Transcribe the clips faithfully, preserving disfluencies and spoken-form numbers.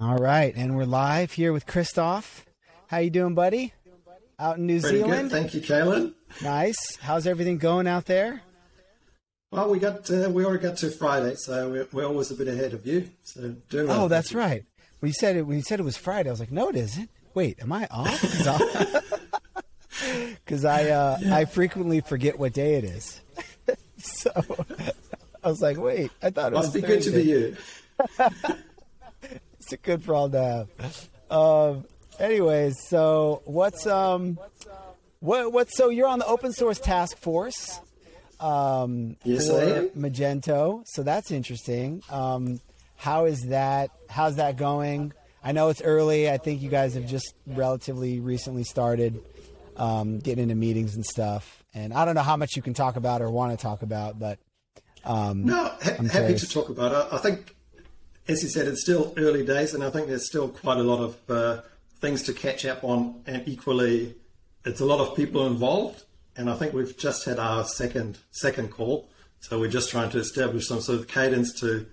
All right, and we're live here with Christoph. How you doing, buddy? Out in New Pretty Zealand. Good. Thank you, Kalen. Nice. How's everything going out there? Well, we got uh, we already got to Friday, so we're, we're always a bit ahead of you. So doing well. Oh, that's you. Right. When you said it, when you said it was Friday, I was like, no, it isn't. Wait, am I off? Because I uh, yeah. I frequently forget what day it is. So I was like, wait, I thought it Must was. Must be Thursday. Good to be you. It's a good problem to have. Um, anyways, so what's um, what what's so you're on the open source task force, um, yes, for I am. Magento. So that's interesting. Um, how is that? How's that going? I know it's early. I think you guys have just relatively recently started um, getting into meetings and stuff. And I don't know how much you can talk about or want to talk about, but um, no, ha- I'm happy to talk about it. I think. As you said, it's still early days, and I think there's still quite a lot of uh, things to catch up on, and equally, it's a lot of people involved, and I think we've just had our second second call, so we're just trying to establish some sort of cadence to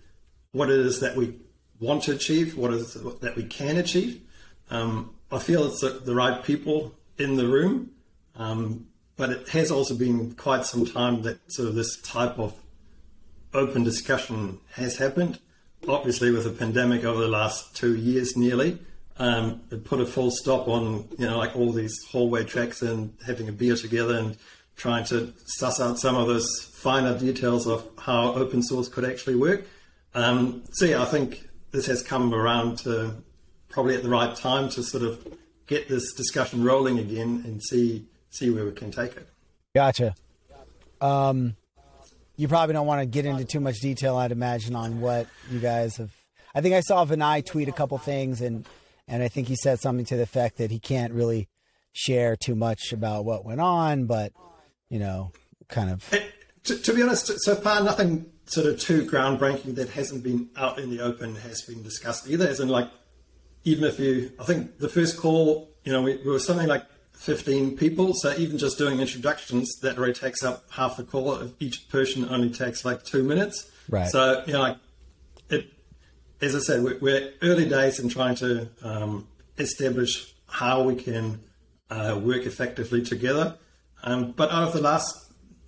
what it is that we want to achieve, what it is that we can achieve. Um, I feel it's the right people in the room, um, but it has also been quite some time that sort of this type of open discussion has happened. Obviously, with the pandemic over the last two years nearly, um, it put a full stop on, you know, like all these hallway tracks and having a beer together and trying to suss out some of those finer details of how open source could actually work. Um, so, yeah, I think this has come around to probably at the right time to sort of get this discussion rolling again and see see where we can take it. Gotcha. Um... You probably don't want to get into too much detail, I'd imagine, on what you guys have. I think I saw Vinay tweet a couple things, and and I think he said something to the effect that he can't really share too much about what went on, but, you know, kind of. It, to, to be honest, so far nothing sort of too groundbreaking that hasn't been out in the open has been discussed either. As in, like, even if you, I think the first call, you know, we, we were something like fifteen people, so even just doing introductions, that already takes up half the call. Each person only takes like two minutes. Right. So, you know, like it, as I said, we're, we're early days in trying to um, establish how we can uh, work effectively together. Um, but out of the last,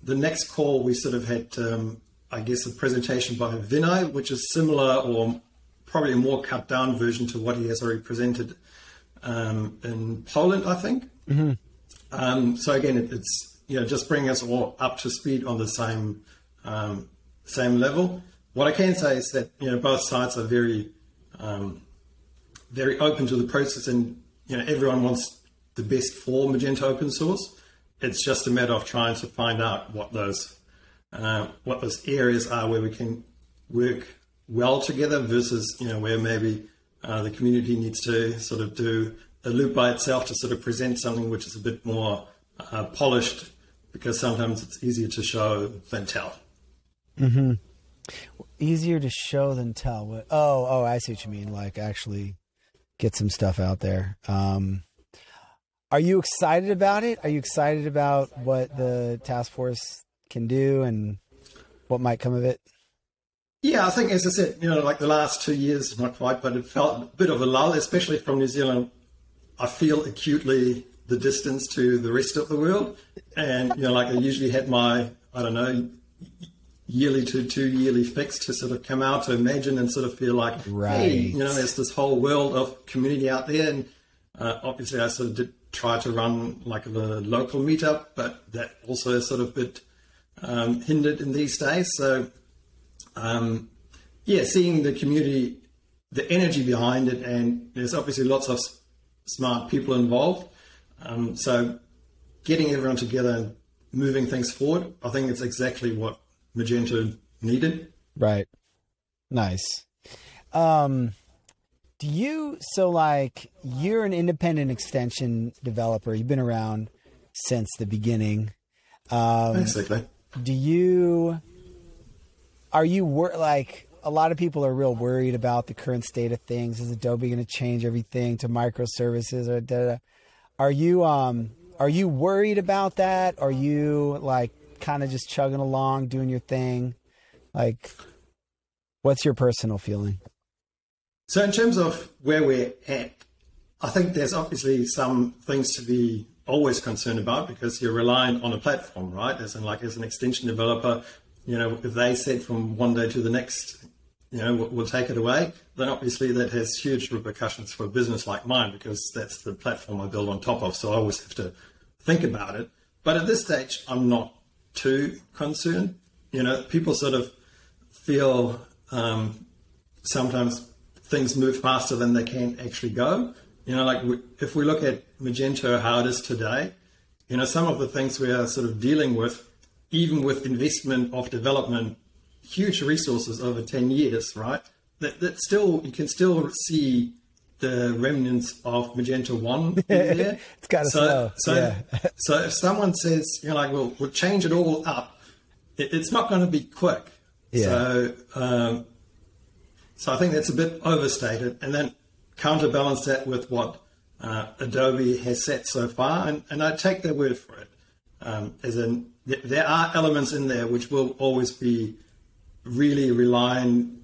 the next call, we sort of had, um, I guess, a presentation by Vinay, which is similar or probably a more cut down version to what he has already presented um, in Poland, I think. Mm-hmm. Um, so again, it, it's, you know, just bringing us all up to speed on the same um, same level. What I can say is that, you know, both sides are very um, very open to the process, and, you know, everyone wants the best for Magento open source. It's just a matter of trying to find out what those uh, what those areas are where we can work well together versus, you know, where maybe uh, the community needs to sort of do a loop by itself to sort of present something which is a bit more uh, polished, because sometimes it's easier to show than tell. Mm-hmm. Easier to show than tell. What? Oh, oh, I see what you mean. Like actually get some stuff out there. Um, are you excited about it? Are you excited about what the task force can do and what might come of it? Yeah, I think, as I said, you know, like the last two years, not quite, but it felt a bit of a lull, especially from New Zealand. I feel acutely the distance to the rest of the world. And, you know, like I usually had my, I don't know, yearly to two yearly fix to sort of come out to imagine and sort of feel like, right. Hey, you know, there's this whole world of community out there. And uh, obviously I sort of did try to run like a local meetup, but that also is sort of a bit um, hindered in these days. So, um, yeah, seeing the community, the energy behind it, and there's obviously lots of smart people involved. Um, so getting everyone together and moving things forward, I think it's exactly what Magento needed. Right. Nice. Um, do you, so like you're an independent extension developer, you've been around since the beginning. Um, Basically. Do you, are you wor- like, a lot of people are real worried about the current state of things. Is Adobe going to change everything to microservices or da, da, da? Are you, um, are you worried about that? Are you like kind of just chugging along, doing your thing? Like, what's your personal feeling? So in terms of where we're at, I think there's obviously some things to be always concerned about because you're relying on a platform, right? As in, like, as an extension developer, you know, if they said from one day to the next, you know, we'll, we'll take it away, then obviously that has huge repercussions for a business like mine because that's the platform I build on top of. So I always have to think about it. But at this stage, I'm not too concerned. You know, people sort of feel um, sometimes things move faster than they can actually go. You know, like we, if we look at Magento, how it is today, you know, some of the things we are sort of dealing with, even with investment of development, huge resources over ten years, right? That, that still, you can still see the remnants of Magento One in there. It's kind of so, slow. So, yeah. So if someone says, you know, like, well, we'll change it all up, it, it's not going to be quick. Yeah. So, um, so I think that's a bit overstated. And then counterbalance that with what uh, Adobe has set so far, and, and I take their word for it. Um, as in, th- there are elements in there which will always be really relying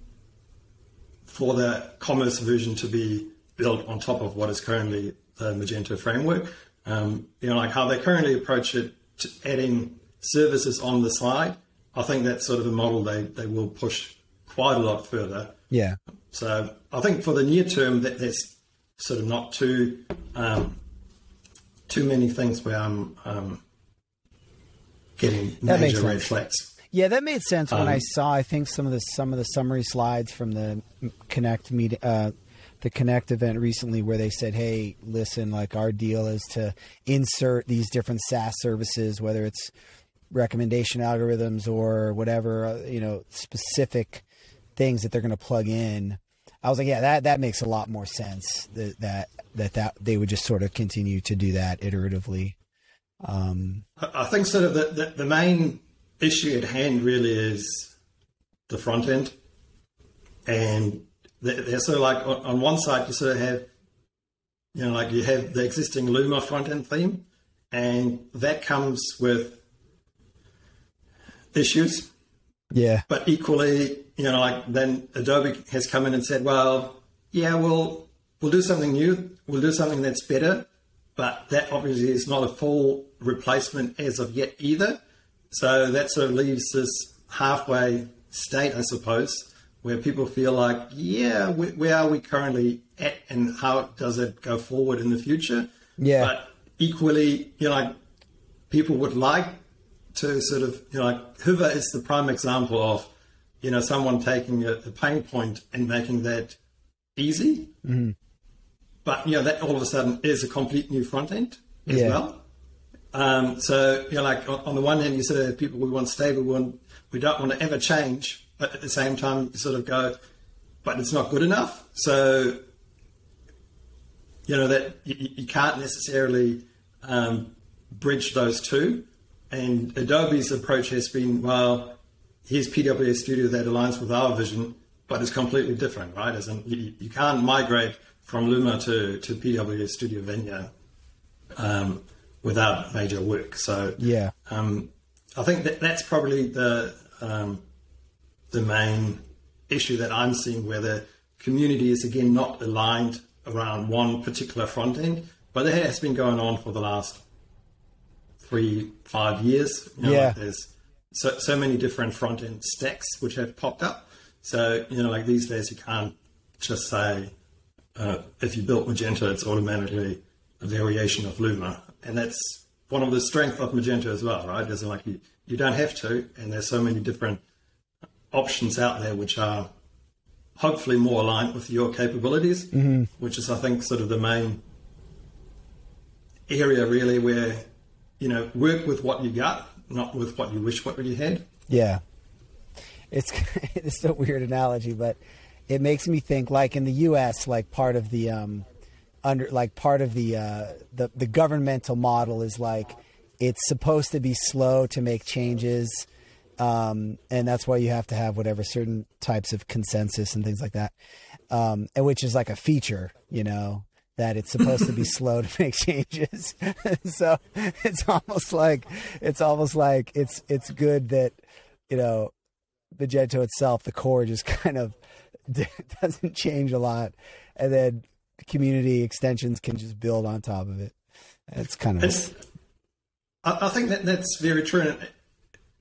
for the commerce version to be built on top of what is currently the Magento framework. Um, you know, like how they currently approach it, to adding services on the slide. I think that's sort of a model they, they will push quite a lot further. Yeah. So I think for the near term, that there's sort of not too um, too many things where I'm um, getting major red flags. Yeah, that made sense um, when I saw. I think some of the some of the summary slides from the Connect meet, uh, the Connect event recently, where they said, "Hey, listen, like our deal is to insert these different SaaS services, whether it's recommendation algorithms or whatever, you know, specific things that they're going to plug in." I was like, yeah, that, that makes a lot more sense that, that, that, that they would just sort of continue to do that iteratively. Um, I think sort of the, the, the main issue at hand really is the front end. And they're sort of like on, on one side, you sort of have, you know, like you have the existing Luma front end theme, and that comes with issues. Yeah. But equally, you know, like then Adobe has come in and said, well, yeah, we'll, we'll do something new. We'll do something that's better, but that obviously is not a full replacement as of yet either. So that sort of leaves this halfway state, I suppose, where people feel like, yeah, where, where are we currently at and how does it go forward in the future? Yeah. But equally, you know, like people would like to sort of, you know, like Hoover is the prime example of, you know, someone taking a, a pain point and making that easy. Mm. But, you know, that all of a sudden is a complete new front end as yeah. well. Um, so, you know, like on, on the one hand, you sort of have people, we want stable, we, want, we don't want to ever change. But at the same time, you sort of go, but it's not good enough. So, you know, that you, you can't necessarily um, bridge those two. And Adobe's approach has been, well, here's P W A Studio that aligns with our vision, but it's completely different, right? As in, you, you can't migrate from Luma to, to P W A Studio Venia um, without major work. So yeah, um, I think that that's probably the um, the main issue that I'm seeing, where the community is again not aligned around one particular front end, but that has been going on for the last three, five years. You know, yeah. Like there's so so many different front end stacks which have popped up. So, you know, like these days you can't just say, uh, if you built Magento, it's automatically a variation of Luma. And that's one of the strengths of Magento as well, right? It's like you, you don't have to, and there's so many different options out there which are hopefully more aligned with your capabilities, mm-hmm. which is, I think, sort of the main area really where, you know, work with what you got, not with what you wish what you had. Yeah. It's it's a weird analogy, but it makes me think, like in the U S, like part of the um under like part of the uh the, the governmental model is like it's supposed to be slow to make changes. Um and that's why you have to have whatever certain types of consensus and things like that. Um and which is like a feature, you know. That it's supposed to be slow to make changes. So it's almost like, it's almost like it's, it's good that, you know, Magento itself, the core just kind of doesn't change a lot, and then community extensions can just build on top of it. It's kind of. It's, I think that that's very true.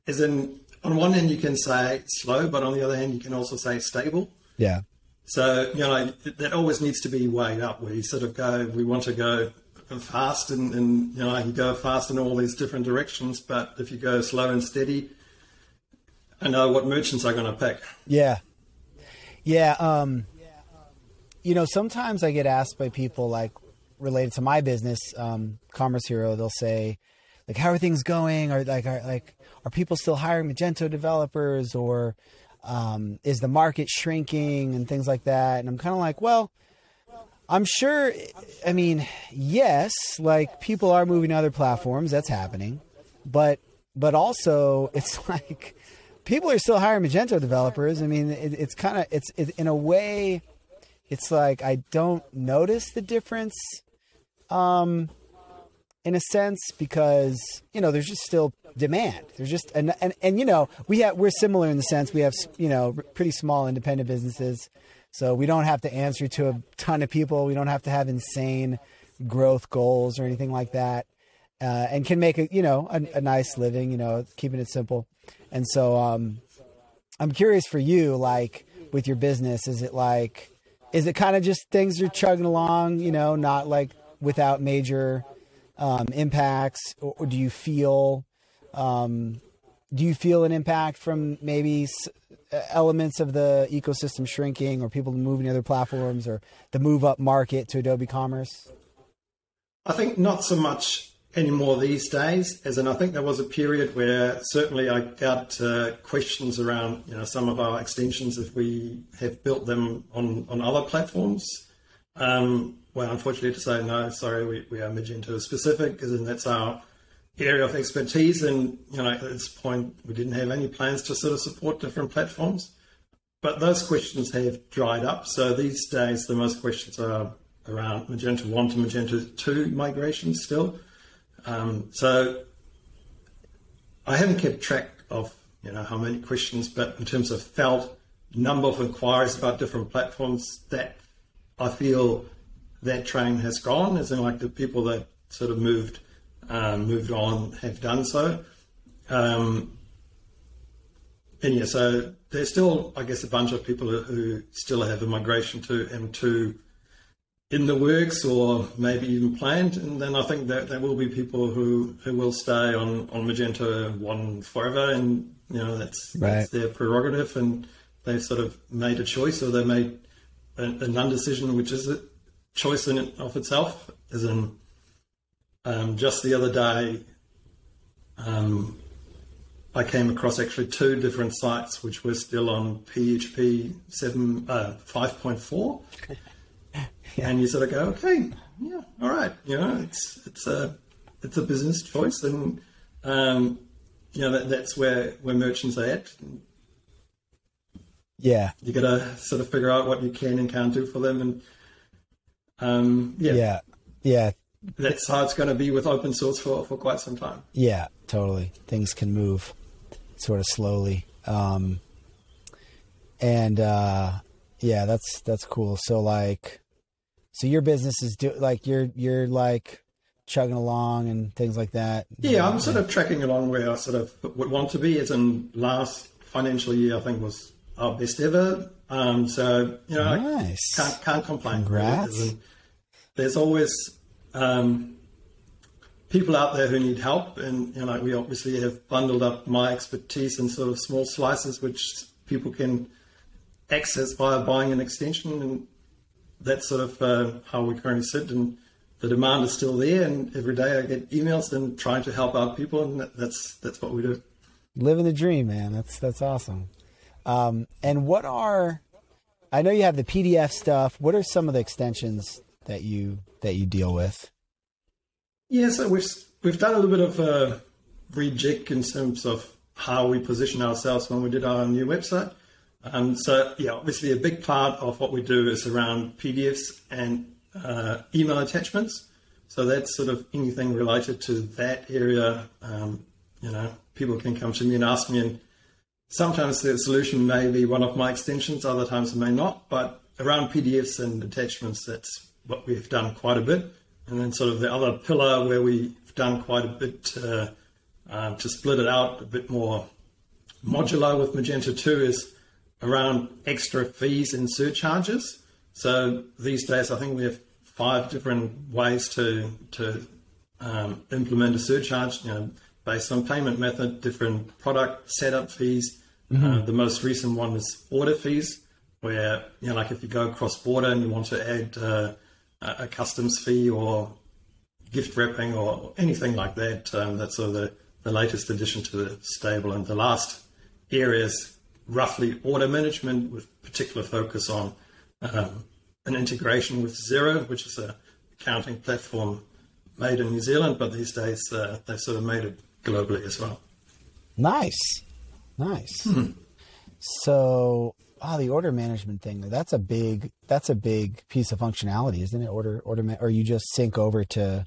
As in, on one hand you can say slow, but on the other hand you can also say stable. Yeah. So you know that always needs to be weighed up. Where you sort of go, we want to go fast, and, and you know you go fast in all these different directions. But if you go slow and steady, I know what merchants are going to pick. Yeah. Yeah. Um, you know, sometimes I get asked by people like related to my business, um, Commerce Hero. They'll say, like, how are things going? Or like, are like, are people still hiring Magento developers? Or um, is the market shrinking and things like that? And I'm kind of like, well, I'm sure. I mean, yes, like people are moving to other platforms. That's happening, but but also it's like. People are still hiring Magento developers. I mean, it, it's kind of, it's it, in a way, it's like I don't notice the difference um, in a sense because, you know, there's just still demand. There's just, and, and, and you know, we have, we're similar in the sense we have, you know, pretty small independent businesses. So we don't have to answer to a ton of people. We don't have to have insane growth goals or anything like that. Uh, and can make a, you know, a, a nice living, you know, keeping it simple. And so um, I'm curious for you, like with your business, is it like, is it kind of just things are chugging along, you know, not like without major um, impacts, or, or do you feel, um, do you feel an impact from maybe elements of the ecosystem shrinking or people moving to other platforms or the move up market to Adobe Commerce? I think not so much anymore these days, as in I think there was a period where certainly I got uh, questions around, you know, some of our extensions if we have built them on, on other platforms. Um, well, unfortunately to say, no, sorry, we, we are Magento specific, because that's our area of expertise. And, you know, at this point, we didn't have any plans to sort of support different platforms. But those questions have dried up. So these days, the most questions are around Magento One to Magento Two migrations still. Um, so I haven't kept track of, you know, how many questions, but in terms of felt number of inquiries about different platforms, that I feel that train has gone, as in like the people that sort of moved, um, moved on have done so. Um, and yeah, so there's still, I guess, a bunch of people who still have a migration to M two in the works or maybe even planned. And then I think that there will be people who, who will stay on, on Magento One forever. And, you know, that's, right. that's their prerogative and they've sort of made a choice or they made a, a non-decision, which is a choice in and of itself. As in, um, just the other day, um, I came across actually two different sites, which were still on P H P seven, uh, five point four. Yeah. And you sort of go, okay, yeah, all right, you know, it's it's a it's a business choice, and um, you know that, that's where where merchants are at. Yeah, you got to sort of figure out what you can and can't do for them, and um, yeah, yeah, yeah. That's how it's going to be with open source for, for quite some time. Yeah, totally. Things can move sort of slowly, um, and uh, yeah, that's that's cool. So like. So your business is do, like you're you're like chugging along and things like that. Yeah, I'm sort of tracking along where I sort of would want to be. As in last financial year, I think was our best ever. Um, so you know, nice. I can't can't complain. Congrats. Really. There's always um, people out there who need help, and you know, we obviously have bundled up my expertise in sort of small slices, which people can access via buying an extension and. That's sort of uh, how we currently sit, and the demand is still there. And every day I get emails and trying to help out people, and that, that's that's what we do. Living the dream, man. That's that's awesome. Um, and what are? I know you have the P D F stuff. What are some of the extensions that you that you deal with? Yeah, so we've we've done a little bit of a rejig in terms of how we position ourselves when we did our new website. Um, so, yeah, obviously a big part of what we do is around P D Fs and uh, email attachments. So that's sort of anything related to that area. Um, you know, people can come to me and ask me, and Sometimes the solution may be one of my extensions, other times it may not, but around P D Fs and attachments, that's what we've done quite a bit. And then sort of the other pillar where we've done quite a bit uh, uh, to split it out a bit more modular with Magento two is around extra fees and surcharges. So these days, I think we have five different ways to to um, implement a surcharge, you know, based on payment method, different product setup fees. Mm-hmm. Uh, the most recent one is order fees, where, you know, like if you go cross-border and you want to add uh, a customs fee or gift wrapping or anything like that, um, that's sort of the, the latest addition to the stable. And the last area is roughly order management with particular focus on um, an integration with Xero, which is an accounting platform made in New Zealand, but these days uh, they've sort of made it globally as well. Nice. Nice. Hmm. So... Oh, the order management thing, that's a big, that's a big piece of functionality, isn't it? Order, order, or you just sync over to,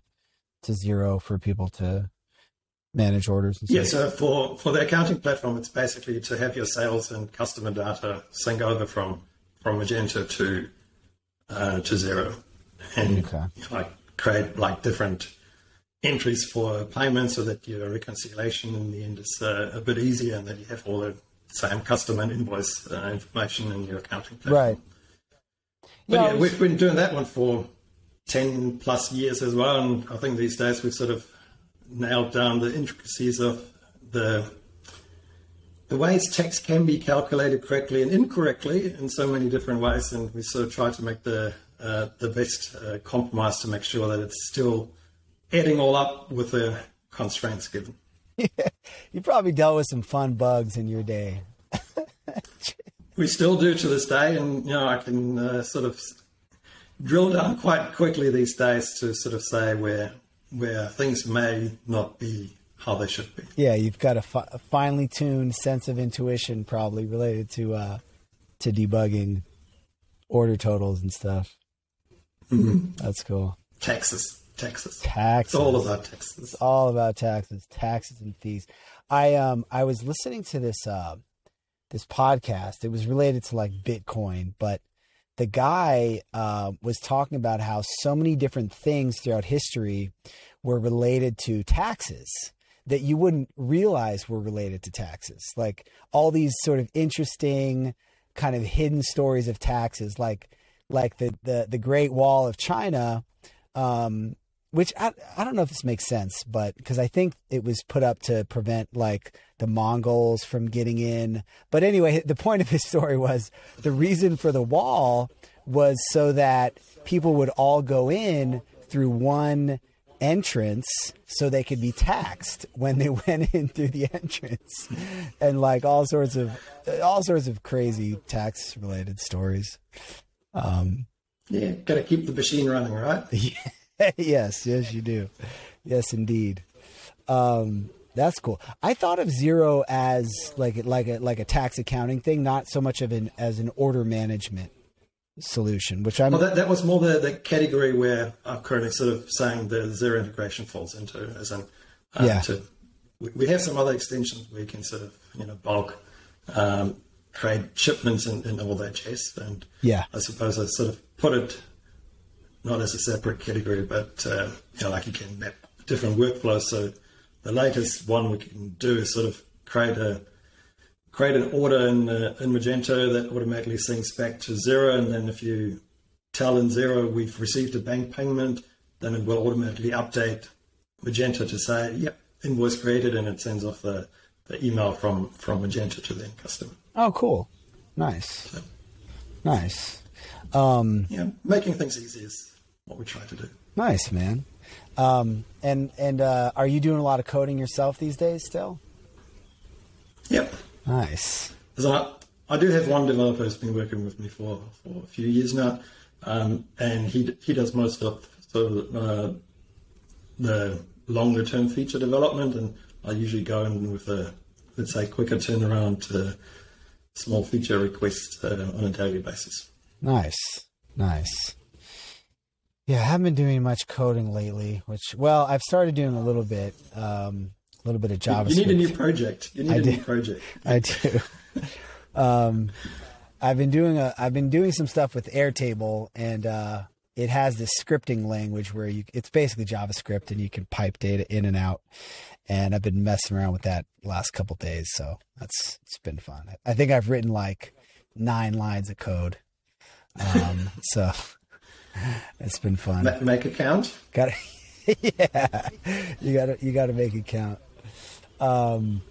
to Xero for people to manage orders. And yeah. So for, for the accounting platform, it's basically to have your sales and customer data sync over from, from Magento to, uh, to Xero and okay. like create like different entries for payments so that your reconciliation in the end is uh, a bit easier and that you have all the same customer and invoice uh, information in your accounting platform. Right. But yeah, yeah was... we've been doing that one for ten plus years as well. And I think these days we've sort of nailed down the intricacies of the the ways tax can be calculated correctly and incorrectly in so many different ways. And we sort of try to make the, uh, the best uh, compromise to make sure that it's still adding all up with the constraints given. You probably dealt with some fun bugs in your day. We still do to this day. And, you know, I can uh, sort of drill down quite quickly these days to sort of say where where things may not be how they should be. Yeah, you've got a, fi- a finely tuned sense of intuition probably related to uh, to debugging order totals and stuff. Mm-hmm. That's cool. Texas. Taxes. Taxes. It's all about taxes. It's all about taxes, taxes and fees. I um I was listening to this uh this podcast. It was related to like Bitcoin, but the guy uh, was talking about how so many different things throughout history were related to taxes that you wouldn't realize were related to taxes. Like all these sort of interesting kind of hidden stories of taxes, like like the the, the Great Wall of China. Um, Which I, I don't know if this makes sense, but because I think it was put up to prevent like the Mongols from getting in. But anyway, the point of his story was the reason for the wall was so that people would all go in through one entrance so they could be taxed when they went in through the entrance and like all sorts of all sorts of crazy tax related stories. Um, yeah, got to keep the machine running, right? Yeah. Yes, yes, you do. Yes, indeed. Um, that's cool. I thought of Xero as like like a like a tax accounting thing, not so much of an as an order management solution. Which I'm well, that, that was more the, the category where I'm currently sort of saying the Xero integration falls into. As in, um, yeah, to, we, we have some other extensions where you can sort of you know bulk um, trade shipments and, and all that jazz. And yeah, I suppose I sort of put it. Not as a separate category, but uh, you know, like you can map different workflows. So the latest one we can do is sort of create a create an order in uh, in Magento that automatically syncs back to Xero, and then if you tell in Xero we've received a bank payment, then it will automatically update Magento to say, "Yep, invoice created," and it sends off the, the email from from Magento to the end customer. Oh, cool! Nice, so, nice. Um, yeah, making things easy is what we try to do. Nice, man. Um, and and uh, are you doing a lot of coding yourself these days still? Yep. Nice. So I, I do have one developer who's been working with me for, for a few years now, um, and he he does most of sort of uh, the longer term feature development, and I usually go in with a let's say quicker turnaround to small feature requests uh, on a daily basis. Nice, nice. Yeah, I haven't been doing much coding lately, which, well, I've started doing a little bit. Um, a little bit of JavaScript. You need a new project. You need I a do. new project. I do. um, I've been doing a, I've been doing some stuff with Airtable, and uh, it has this scripting language where you, it's basically JavaScript, and you can pipe data in and out. And I've been messing around with that last couple of days, so that's it's been fun. I think I've written like nine lines of code, um, so it's been fun. Make it count. Got it. Yeah, you gotta, you gotta make it count. Um,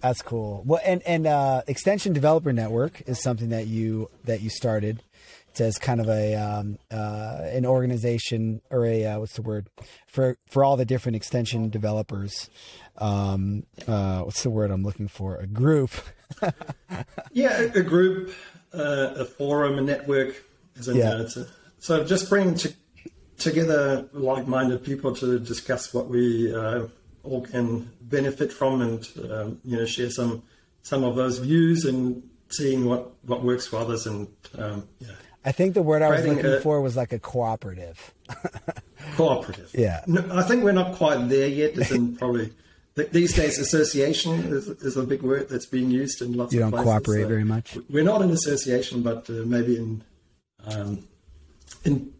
that's cool. Well, and, and, uh, Extension Developer Network is something that you, that you started. It's as kind of a, um, uh, an organization or a, uh, what's the word for, for all the different extension developers. Um, uh, what's the word I'm looking for? A group. Yeah. A group, uh, a forum, a network. As I yeah. know, it's a, so just bring to, together like-minded people to discuss what we uh, all can benefit from, and um, you know, share some some of those views and seeing what, what works for others. And um, yeah, I think the word I was looking a, for was like a cooperative. Cooperative. Yeah. No, I think we're not quite there yet. It's in probably these days, association is, is a big word that's being used in lots of places. You don't cooperate so very much. We're not an association, but uh, maybe in um, in.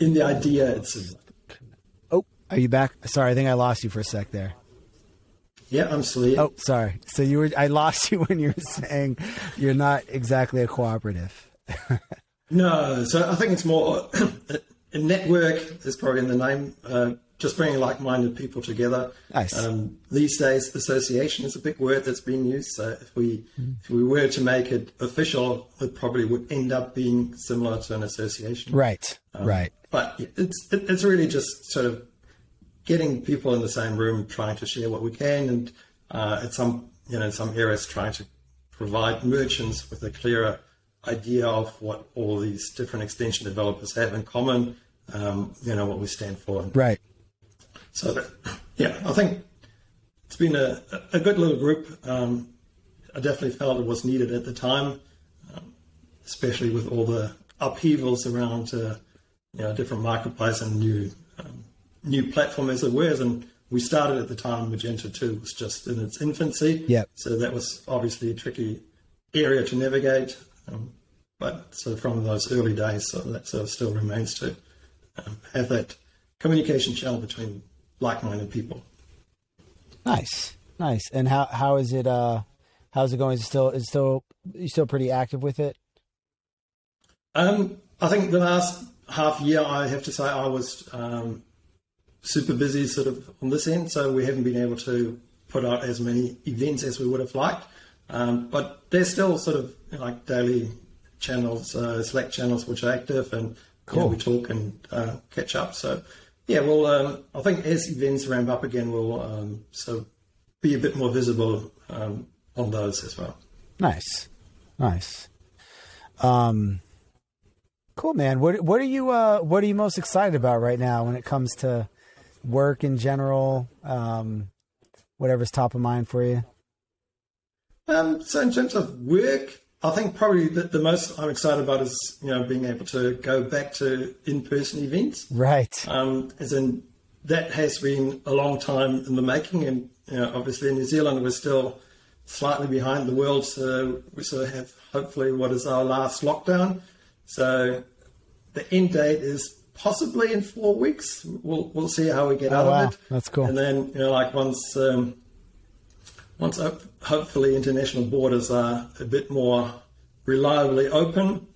In the idea, it's... Oh, are you back? Sorry, I think I lost you for a sec there. Yeah, I'm still here. Oh, sorry. So you were, I lost you when you were saying you're not exactly a cooperative. No, so I think it's more a network is probably in the name, uh, just bringing like-minded people together. Nice. Um, these days, association is a big word that's being used. So if we, mm-hmm. if we were to make it official, it probably would end up being similar to an association. Right, um, right. But it's it's really just sort of getting people in the same room, trying to share what we can, and uh, at some you know some areas trying to provide merchants with a clearer idea of what all these different extension developers have in common, um, you know what we stand for. Right. So that, yeah, I think it's been a a good little group. Um, I definitely felt it was needed at the time, um, especially with all the upheavals around. Uh, You know, different marketplace and new um, new platform as it was, and we started at the time Magento two was just in its infancy. Yeah. So that was obviously a tricky area to navigate, um, but so from those early days, so that sort of still remains to um, have that communication channel between like-minded people. Nice, nice. And how how is it? Uh, how's it going? Is it still is it still you still pretty active with it? Um, I think the last. half year, I have to say I was um, super busy sort of on this end, so we haven't been able to put out as many events as we would have liked. Um, but there's still sort of you know, like daily channels, uh, Slack channels, which are active, and cool. you know, we talk and uh, catch up. So yeah, well, um, I think as events ramp up again, we'll um, so be a bit more visible um, on those as well. Nice, nice. Um... Cool, man. What what are you uh, what are you most excited about right now when it comes to work in general? Um, whatever's top of mind for you. Um, so in terms of work, I think probably the, the most I'm excited about is you know being able to go back to in-person events. Right. Um, as in that has been a long time in the making, and you know, obviously in New Zealand we're still slightly behind the world, so we sort of have hopefully what is our last lockdown. So the end date is possibly in four weeks. We'll we'll see how we get oh, out wow. of it. That's cool. And then you know, like once um, once op- hopefully international borders are a bit more reliably open,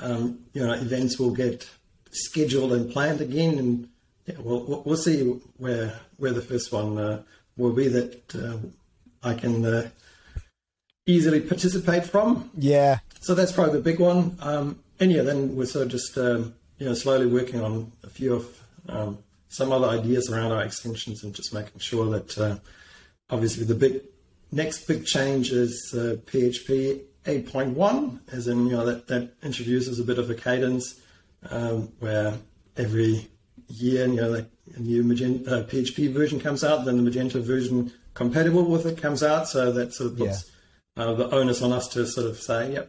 um, you know, events will get scheduled and planned again. And yeah, we'll we'll see where where the first one uh, will be that uh, I can uh, easily participate from. Yeah. So that's probably the big one. Um, And yeah, then we're sort of just, um, you know, slowly working on a few of um, some other ideas around our extensions and just making sure that uh, obviously the big next big change is uh, P H P eight point one, as in, you know, that, that introduces a bit of a cadence um, where every year, you know, like a new Magento, uh, P H P version comes out, then the Magento version compatible with it comes out. So that sort of puts yeah. uh, the onus on us to sort of say, yep.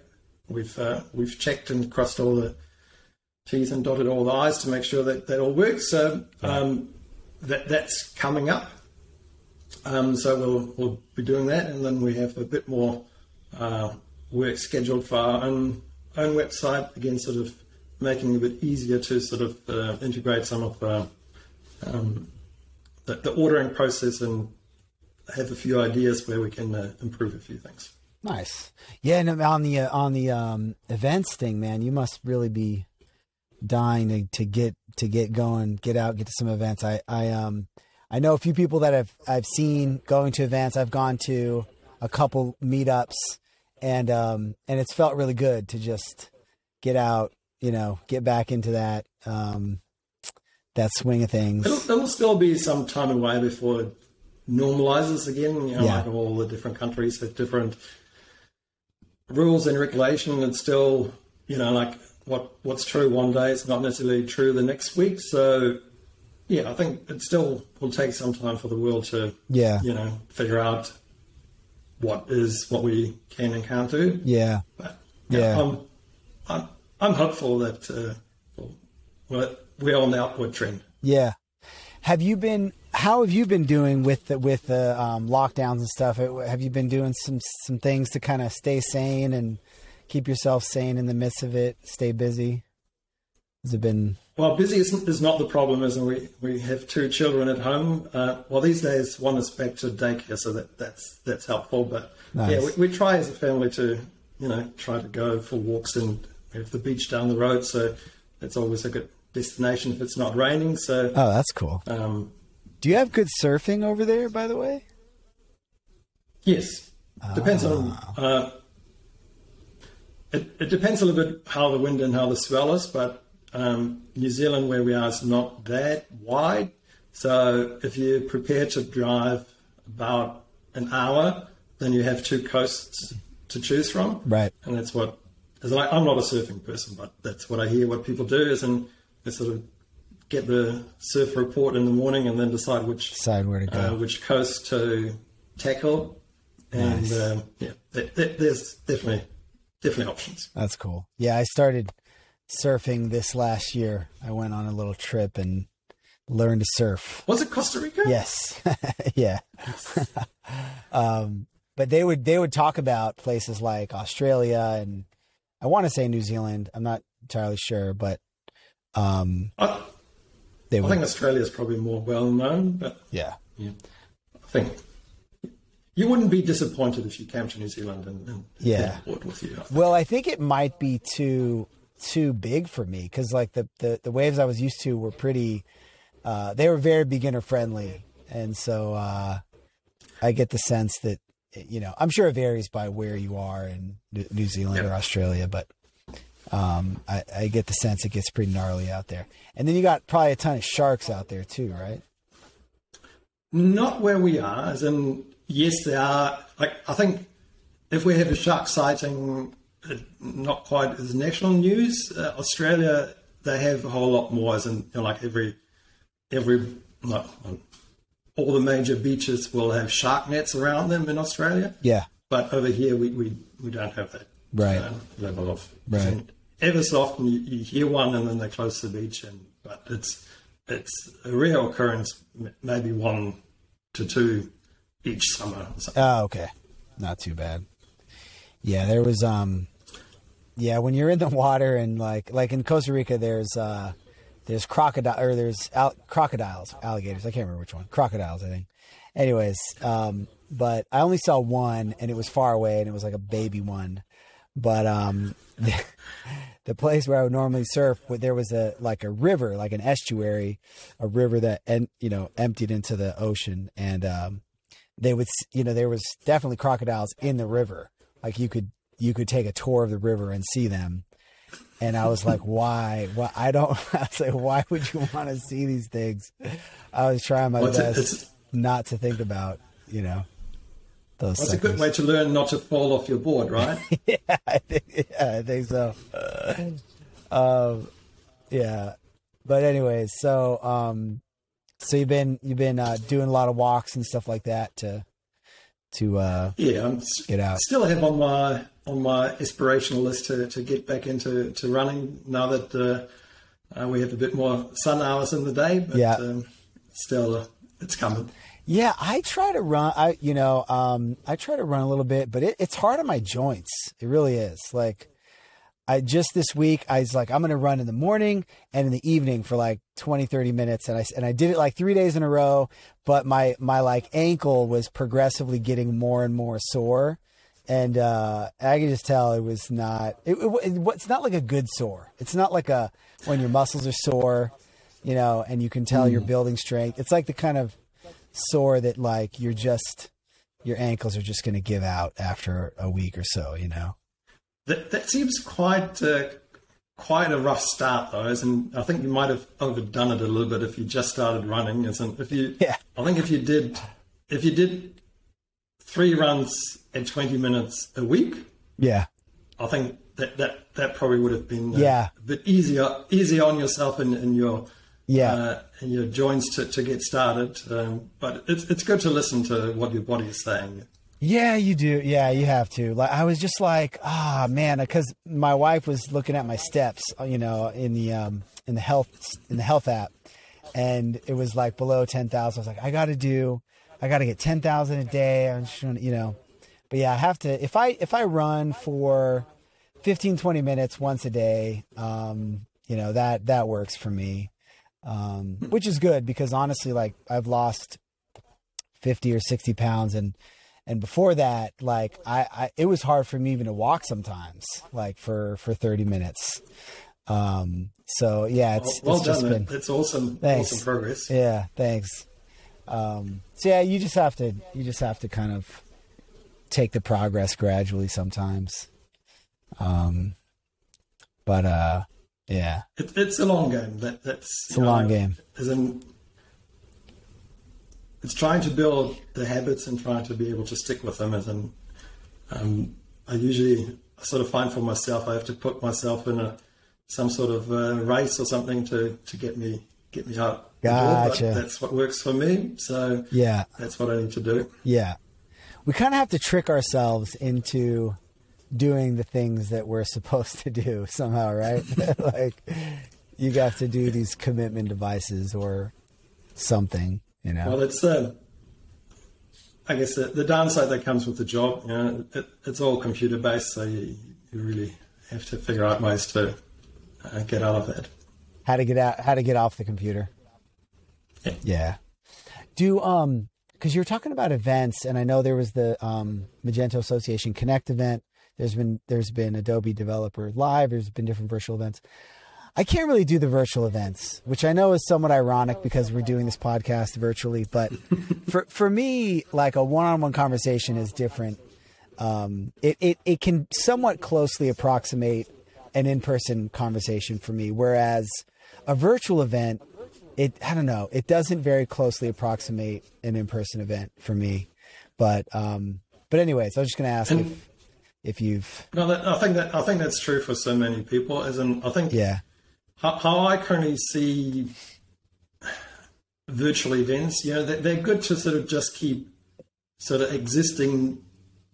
We've uh, we've checked and crossed all the T's and dotted all the I's to make sure that that all works. So um, that that's coming up. Um, so we'll, we'll be doing that, and then we have a bit more uh, work scheduled for our own, own website, again sort of making it a bit easier to sort of uh, integrate some of uh, um, the, the ordering process and have a few ideas where we can uh, improve a few things. Nice. Yeah, and on the uh, on the um, events thing, man, you must really be dying to, to get to get going, get out, get to some events. I I um I know a few people that I've I've seen going to events. I've gone to a couple meetups, and um and it's felt really good to just get out, you know, get back into that um that swing of things. It'll, it'll still be some time away before it normalizes again. You know, yeah. Like all the different countries have different rules and regulation, and still, you know, like what what's true one day is not necessarily true the next week. So yeah, I think it still will take some time for the world to, yeah, you know, figure out what is what we can and can't do. Yeah, but, yeah. yeah. I'm, I'm I'm hopeful that uh, we're well, we're on the upward trend. Yeah. Have you been? How have you been doing with the, with the um, lockdowns and stuff? Have you been doing some some things to kind of stay sane and keep yourself sane in the midst of it? Stay busy. Has it been? Well, busy is, is not the problem, isn't we? We have two children at home. Uh, well, these days one is back to daycare, so that, that's that's helpful. But nice. yeah, we, we try as a family to, you know, try to go for walks, and we have the beach down the road, so that's always a good destination if it's not raining. So oh, that's cool. Um, Do you have good surfing over there, by the way? Yes. Depends oh. on uh, it, it depends a little bit how the wind and how the swell is, but um, New Zealand where we are is not that wide. So if you're prepared to drive about an hour, then you have two coasts to choose from. Right. And that's what is like. I'm not a surfing person, but that's what I hear what people do is, and they sort of get the surf report in the morning and then decide which decide where to go, uh, which coast to tackle. And nice. um, yeah, th- th- there's definitely definitely options. That's cool. Yeah, I started surfing this last year. I went on a little trip and learned to surf. Was it Costa Rica? Yes. yeah. Yes. um, but they would they would talk about places like Australia and I want to say New Zealand. I'm not entirely sure, but um. I- I think Australia is probably more well-known, but yeah. yeah, I think you wouldn't be disappointed if you came to New Zealand and, and yeah. board with you. I well, I think it might be too too big for me because like the, the, the waves I was used to were pretty, uh, they were very beginner-friendly. And so uh, I get the sense that, you know, I'm sure it varies by where you are in New Zealand yeah. or Australia, but Um, I, I get the sense it gets pretty gnarly out there. And then you got probably a ton of sharks out there too, right? Not where we are, as in, yes, there are. Like, I think if we have a shark sighting, not quite as national news, uh, Australia, they have a whole lot more, as in, you know, like every, every, like, all the major beaches will have shark nets around them in Australia. Yeah. But over here, we, we, we don't have that. Right. Uh, level of. Right. And ever so often you, you hear one and then they close the beach, and but it's it's a rare occurrence, m- maybe one to two each summer or something. Oh, okay, not too bad. Yeah, there was um, yeah, when you're in the water and like like in Costa Rica, there's uh, there's crocodile or there's al- crocodiles, alligators. I can't remember which one. Crocodiles, I think. Anyways, um, but I only saw one, and it was far away, and it was like a baby one. But um, the, the place where I would normally surf, there was a like a river, like an estuary, a river that and you know emptied into the ocean, and um, they would you know there was definitely crocodiles in the river. Like you could you could take a tour of the river and see them. And I was like, why? Why I don't. I was like, why would you want to see these things? I was trying my What's best it, it's... not to think about, you know. That's well, a good way to learn not to fall off your board, right? yeah, I think, yeah, I think so. Uh, um, yeah, but anyways, so um, so you've been you've been uh, doing a lot of walks and stuff like that to to uh, yeah, I'm st- get out. Still have on my on my aspirational list to, to get back into to running now that uh, uh, we have a bit more sun hours in the day. But yeah. um, still, uh, it's coming. Yeah, I try to run, I, you know, um, I try to run a little bit, but it, it's hard on my joints. It really is. Like, I just this week, I was like, I'm going to run in the morning and in the evening for like twenty, thirty minutes. And I, and I did it like three days in a row, but my, my like ankle was progressively getting more and more sore. And, uh, I could just tell it was not, it, it, it, it's not like a good sore. It's not like a, when your muscles are sore, you know, and you can tell mm. you're building strength. It's like the kind of sore that like, you're just, your ankles are just going to give out after a week or so, you know? That, that seems quite uh, quite a rough start, though. And I think you might have overdone it a little bit if you just started running. Isn't if you? Yeah. I think if you did, if you did three runs at twenty minutes a week. Yeah. I think that that, that probably would have been uh, yeah. a bit easier, easier on yourself and, and your yeah uh, and your joints to, to get started. Um, but it's it's good to listen to what your body is saying. Yeah, you do. Yeah, you have to. Like, I was just like, ah, oh, man, because my wife was looking at my steps, you know, in the um, in the health in the health app, and it was like below ten thousand. I was like, I got to do, I got to get ten thousand a day. I'm just, you know, but yeah, I have to. If I if I run for fifteen, twenty minutes once a day, um, you know, that that works for me, um, which is good because honestly, like I've lost fifty or sixty pounds and. And before that, like I, I, it was hard for me even to walk sometimes, like for, for thirty minutes. Um, so yeah, it's, well, well it's done, just man. been, it's awesome. Thanks. Awesome progress. Yeah. Thanks. Um, so yeah, you just have to, you just have to kind of take the progress gradually sometimes. Um, but, uh, yeah, it, it's a long game. That that's it's a know, long game. As in, It's trying to build the habits and trying to be able to stick with them. And um, I usually sort of find for myself, I have to put myself in a some sort of uh, race or something to, to get me get me out. Gotcha. But that's what works for me. So yeah, that's what I need to do. Yeah, we kind of have to trick ourselves into doing the things that we're supposed to do somehow, right? Like you got to do these commitment devices or something. You know? Well, it's, uh, I guess the, the downside that comes with the job, you know, it, it's all computer based. So you, you really have to figure out ways to uh, get out of it. How to get out, how to get off the computer. Yeah. yeah. Do, um, cause you were talking about events and I know there was the, um, Magento Association Connect event. There's been, there's been Adobe Developer Live. There's been different virtual events. I can't really do the virtual events, which I know is somewhat ironic because we're doing this podcast virtually. But for for me, like a one-on-one conversation is different. Um, it, it, it can somewhat closely approximate an in-person conversation for me, whereas a virtual event, it I don't know, it doesn't very closely approximate an in-person event for me. But um, but anyways, I was just going to ask if, if you've no, that, I think that I think that's true for so many people. As in, I think yeah. How, how I currently see virtual events, you know, they're, they're good to sort of just keep sort of existing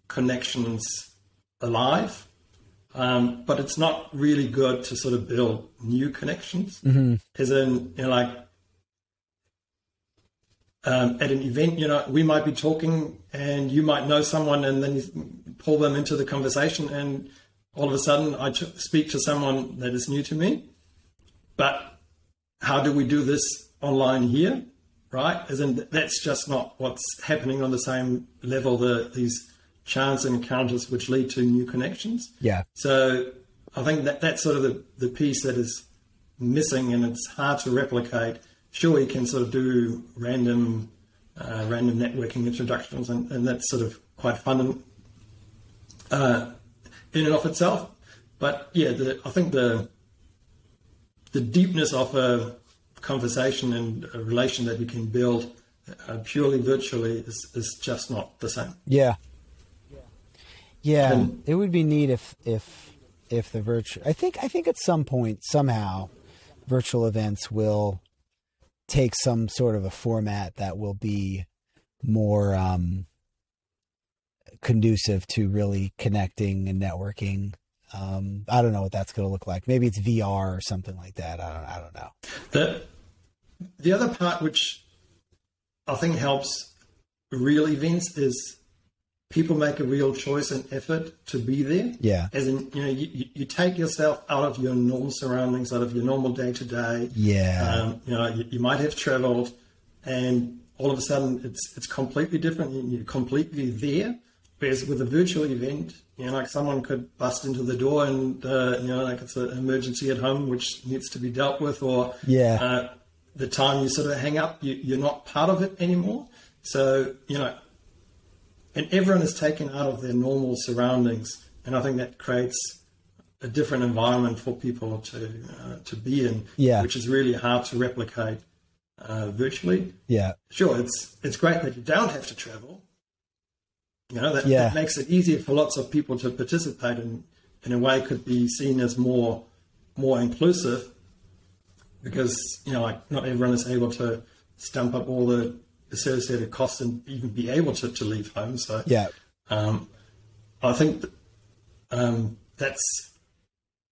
connections alive, um, but it's not really good to sort of build new connections. Mm-hmm. As in, you know, like um, at an event, you know, we might be talking and you might know someone and then you pull them into the conversation and all of a sudden I t- speak to someone that is new to me. But how do we do this online here, right? As in, that's just not what's happening on the same level, the, these chance encounters which lead to new connections. Yeah. So I think that that's sort of the, the piece that is missing and it's hard to replicate. Sure, you can sort of do random uh, random networking introductions and, and that's sort of quite fun and, uh, in and of itself. But, yeah, the, I think the... the deepness of a conversation and a relation that you can build uh, purely virtually is, is just not the same. Yeah. Yeah. And, it would be neat if, if, if the virtual, I think, I think at some point somehow virtual events will take some sort of a format that will be more um, conducive to really connecting and networking. Um, I don't know what that's going to look like. Maybe it's V R or something like that. I don't, I don't know. The, the other part, which I think helps really, Vince, is people make a real choice and effort to be there. Yeah. As in, you know, you, you take yourself out of your normal surroundings, out of your normal day to day. Yeah. Um, you know, you, you might have traveled and all of a sudden it's, it's completely different. You're completely there. Whereas with a virtual event, you know, like someone could bust into the door and, uh, you know, like it's an emergency at home, which needs to be dealt with, or yeah. uh, the time you sort of hang up, you, you're not part of it anymore. So, you know, and everyone is taken out of their normal surroundings, and I think that creates a different environment for people to uh, to be in, yeah. which is really hard to replicate uh, virtually. Yeah, sure, it's it's great that you don't have to travel. You know, that, yeah. that makes it easier for lots of people to participate, and in a way could be seen as more more inclusive, because you know, like not everyone is able to stump up all the associated costs and even be able to, to leave home. So yeah, um, I think that, um, that's,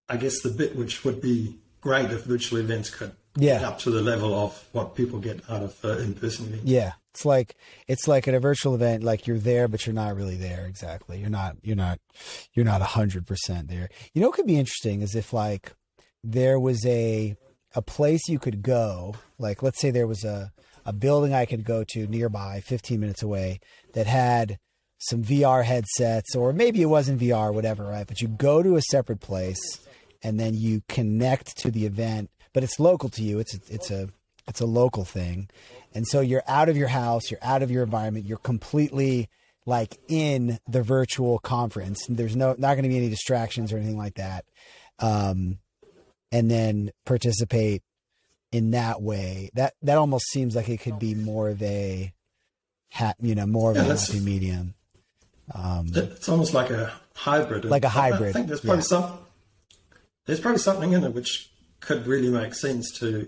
I guess, the bit which would be great if virtual events could yeah. get up to the level of what people get out of uh, in-person events. Yeah, it's like it's like at a virtual event, like you're there, but you're not really there exactly. You're not you're not you're not a hundred percent there. You know, what could be interesting is if like there was a a place you could go, like let's say there was a a building I could go to nearby, fifteen minutes away, that had some V R headsets, or maybe it wasn't V R, whatever, right? But you go to a separate place and then you connect to the event, but it's local to you. It's a, it's a, it's a local thing. And so you're out of your house, you're out of your environment, you're completely like in the virtual conference. There's no, not going to be any distractions or anything like that. Um, and then participate in that way. That that almost seems like it could be more of a, ha, you know, more of yeah, a happy medium. Um, it's almost like a hybrid. Like a hybrid. I think there's probably yeah. some. There's probably something in it which could really make sense to,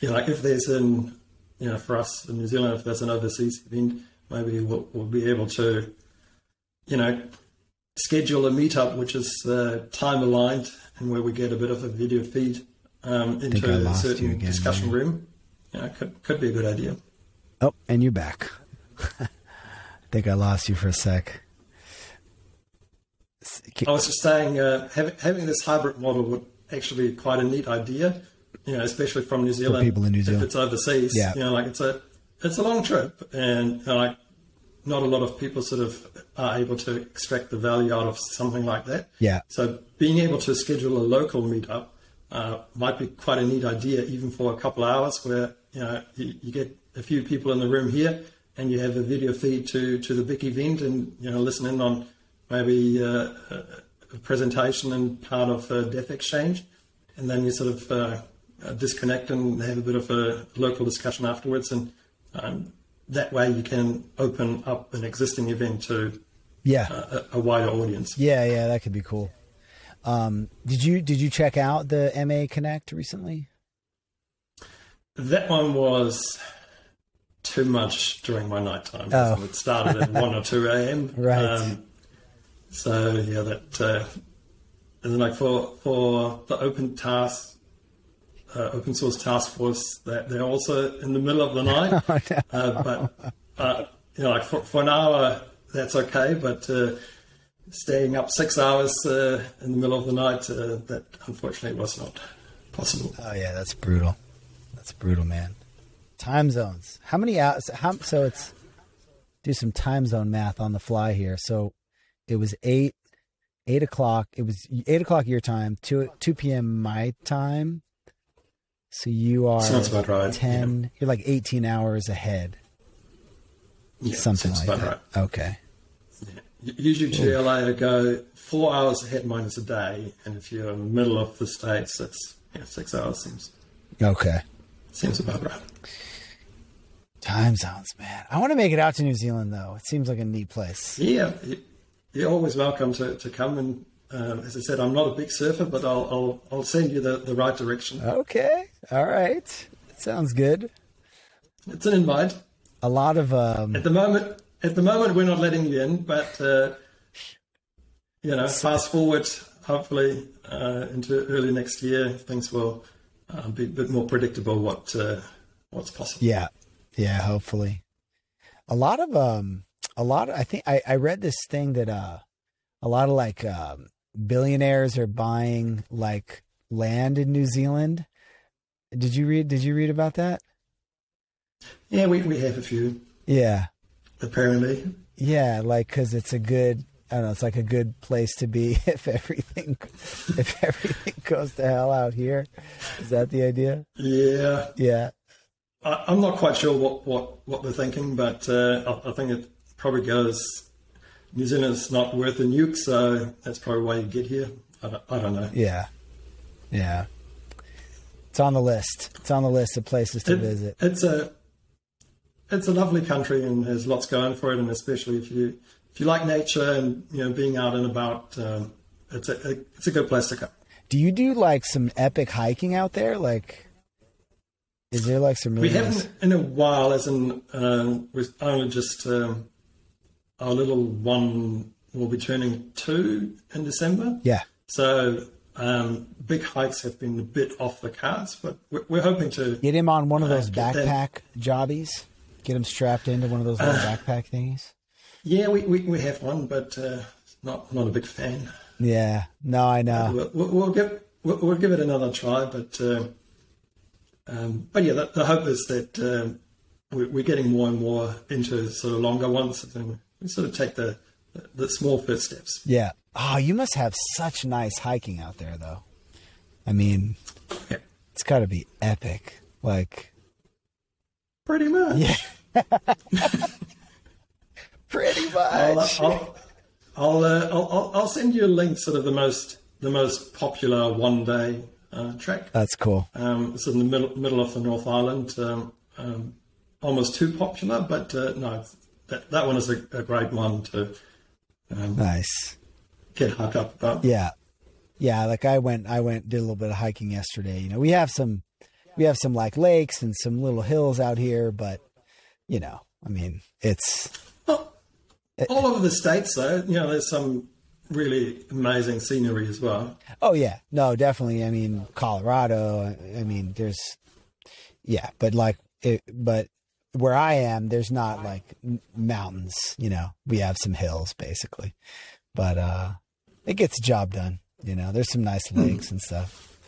you know, like if there's an, you know, for us in New Zealand, if there's an overseas event, maybe we'll, we'll be able to, you know, schedule a meetup which is uh, time aligned and where we get a bit of a video feed. Um, into a certain again, discussion man. room. Yeah, could could be a good idea. Oh, and you're back. I think I lost you for a sec. I was just saying, uh, having, having this hybrid model would actually be quite a neat idea. You know, especially from New Zealand. For people in New Zealand, if it's overseas, yeah. you know, like it's a it's a long trip, and you know, like not a lot of people sort of are able to extract the value out of something like that. Yeah. So being able to schedule a local meetup. Uh, might be quite a neat idea, even for a couple of hours, where you know you, you get a few people in the room here, and you have a video feed to to the big event, and you know listen in on maybe uh, a presentation and part of a Deaf Exchange, and then you sort of uh, disconnect and have a bit of a local discussion afterwards, and um, that way you can open up an existing event to yeah uh, a, a wider audience. Yeah, yeah, that could be cool. Um, did you, did you check out the M A Connect recently? That one was too much during my nighttime. Oh. It started at one or two a.m. Right. Um, so yeah, that, uh, and then like for, for the open task, uh, open source task force, that they're also in the middle of the night, oh, no. uh, but, uh, you know, like for, for an hour, that's okay. But, uh, staying up six hours uh, in the middle of the night, uh, that unfortunately was not possible. Oh yeah, that's brutal. That's brutal, man. Time zones. How many hours? How, so it's, do some time zone math on the fly here. So it was eight, eight o'clock. It was eight o'clock your time, two, two p.m. my time. So you are sounds about right. ten, yeah. You're like eighteen hours ahead. Yeah, something like that. Right. Okay. Usually G L A go four hours ahead minus a day, and if you're in the middle of the States, that's yeah, six hours seems. Okay. Seems about right. Time zones, man. I want to make it out to New Zealand, though. It seems like a neat place. Yeah. You're always welcome to, to come, and um, as I said, I'm not a big surfer, but I'll I'll, I'll send you the, the right direction. Okay. All right. That sounds good. It's an invite. A lot of... Um... At the moment... At the moment, we're not letting you in, but, uh, you know, fast forward, hopefully, uh, into early next year, things will uh, be a bit more predictable what uh, what's possible. Yeah, yeah, hopefully. a lot of, um, a lot of, I think I, I read this thing that, uh, a lot of like, um, billionaires are buying like land in New Zealand. Did you read, did you read about that? Yeah, we, we have a few. Yeah. Apparently. Yeah. Like, cause it's a good, I don't know. It's like a good place to be if everything, if everything goes to hell out here. Is that the idea? Yeah. Yeah. I, I'm not quite sure what, what, what we're thinking, but uh, I, I think it probably goes, New Zealand's not worth a nuke. So that's probably why you get here. I don't, I don't know. Yeah. Yeah. It's on the list. It's on the list of places to it, visit. It's a, it's a lovely country and there's lots going for it. And especially if you, If you like nature and, you know, being out and about, um, it's a, it's a good place to go. Do you do like some epic hiking out there? Like, is there like some, really we haven't nice... in a while as in, um, we've only just, um, our little one will be turning two in December. Yeah. So, um, big hikes have been a bit off the cards, but we're, we're hoping to get him on one of those uh, backpack jobbies, get him strapped into one of those little uh, backpack thingies. Yeah, we, we, we have one, but uh, not not a big fan. Yeah, no, I know. We'll, we'll, we'll give we'll, we'll give it another try, but uh, um, but yeah, the, the hope is that um, we, we're getting more and more into sort of longer ones, and we sort of take the the, the small first steps. Yeah. Oh, you must have such nice hiking out there, though. I mean, yeah. It's got to be epic, like pretty much. Yeah. Pretty much. I'll I'll, I'll, uh, I'll I'll send you a link. Sort of the most the most popular one day uh, track. That's cool. Um, it's in the middle middle of the North Island. Um, um, almost too popular, but uh, no, that that one is a, a great one to um, nice get hyped up about. Yeah, yeah. Like I went I went did a little bit of hiking yesterday. You know, we have some we have some like lakes and some little hills out here, but you know, I mean, it's. All over the States, though, you know, there's some really amazing scenery as well. Oh, yeah. No, definitely. I mean, Colorado, I mean, there's, yeah, but like, it, but where I am, there's not like mountains, you know, we have some hills basically, but uh, it gets the job done. You know, there's some nice lakes mm. and stuff.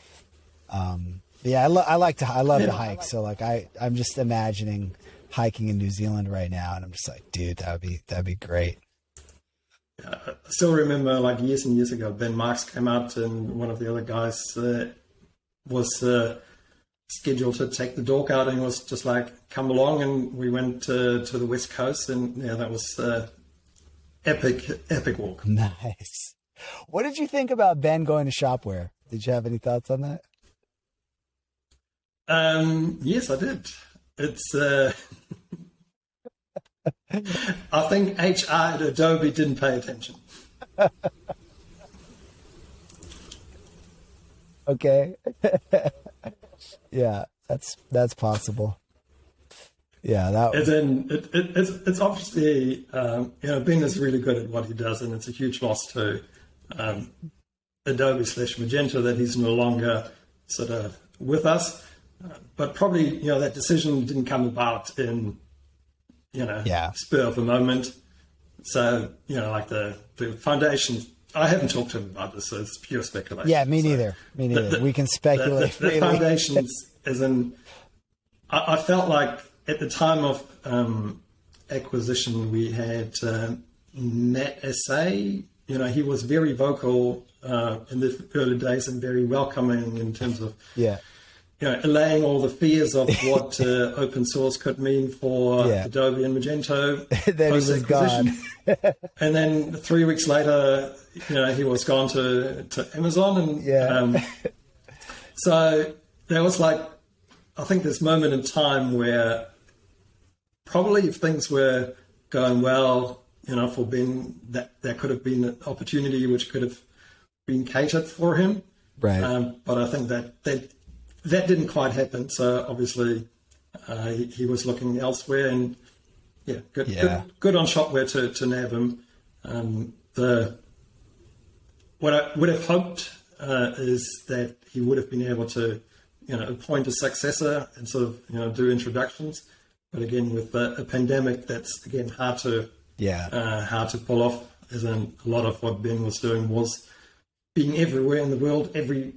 Um, yeah, I, lo- I like to, I love yeah. to hike. So like, I, I'm just imagining hiking in New Zealand right now. And I'm just like, dude, that'd be, that'd be great. Yeah, I still remember like years and years ago, Ben Marks came out and one of the other guys uh, was uh, scheduled to take the dog out and was just like, come along. And we went uh, to the West Coast and yeah, that was uh, epic, epic walk. Nice. What did you think about Ben going to Shopware? Did you have any thoughts on that? Um, yes, I did. It's, uh, I think H R at Adobe didn't pay attention. Okay. Yeah, that's, that's possible. Yeah. That was... in, it, it, it's, it's obviously, um, you know, Ben is really good at what he does and it's a huge loss to, um, Adobe slash Magento that he's no longer sort of with us. But probably, you know, that decision didn't come about in, you know, yeah. spur of the moment. So, you know, like the, the foundation, I haven't talked to him about this, so it's pure speculation. Yeah, me so neither. Me neither. The, the, we can speculate. The, the, the foundations as in, I, I felt like at the time of um, acquisition, we had uh, Nat S A. You know, he was very vocal uh, in the early days and very welcoming in terms of... yeah. You know, allaying all the fears of what uh, open source could mean for yeah. Adobe and Magento. Then he was gone. And then three weeks later, you know, he was gone to, to Amazon. And yeah. um, so there was like, I think this moment in time where probably if things were going well, you know, for Ben, that there could have been an opportunity which could have been catered for him. Right. Um, but I think that that. That didn't quite happen. So obviously uh, he, he was looking elsewhere and yeah, good, yeah. good, good on Shopware to, to nab him. Um, the, what I would have hoped uh, is that he would have been able to, you know, appoint a successor and sort of, you know, do introductions. But again, with a, a pandemic, that's again hard to yeah uh, hard to pull off. As in, a lot of what Ben was doing was being everywhere in the world, every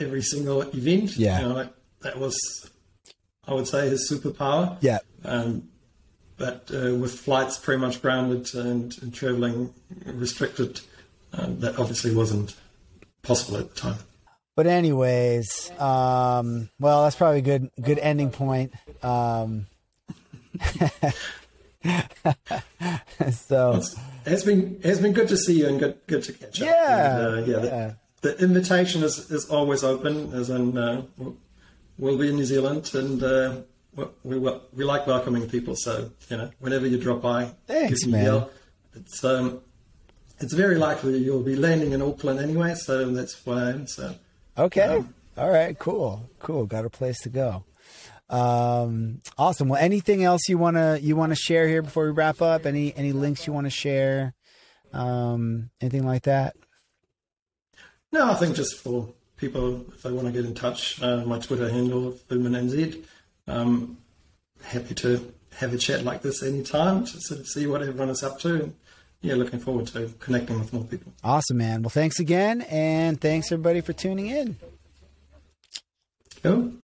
every single event. Yeah, you know, like, that was, I would say, his superpower. Yeah. Um, but uh, with flights pretty much grounded and, and traveling restricted, um, that obviously wasn't possible at the time. But anyways, um, well, that's probably a good good ending point. Um, so it's, it's been it's been good to see you and good good to catch up. Yeah, and, uh, yeah. yeah. The, the invitation is, is always open. As in, uh, we'll be in New Zealand, and uh, we, we we like welcoming people. So you know, whenever you drop by, thanks, give me a yell. It's um, it's very likely you'll be landing in Auckland anyway, so that's why I'm so. Okay. Um, All right. Cool. Cool. Got a place to go. Um, awesome. Well, anything else you wanna you wanna share here before we wrap up? Any any links you wanna share? Um, anything like that? No, I think just for people if they want to get in touch, uh, my Twitter handle FoodmanNZ. Um, happy to have a chat like this anytime to sort of see what everyone is up to. And yeah, looking forward to connecting with more people. Awesome, man. Well, thanks again, and thanks everybody for tuning in. Cool.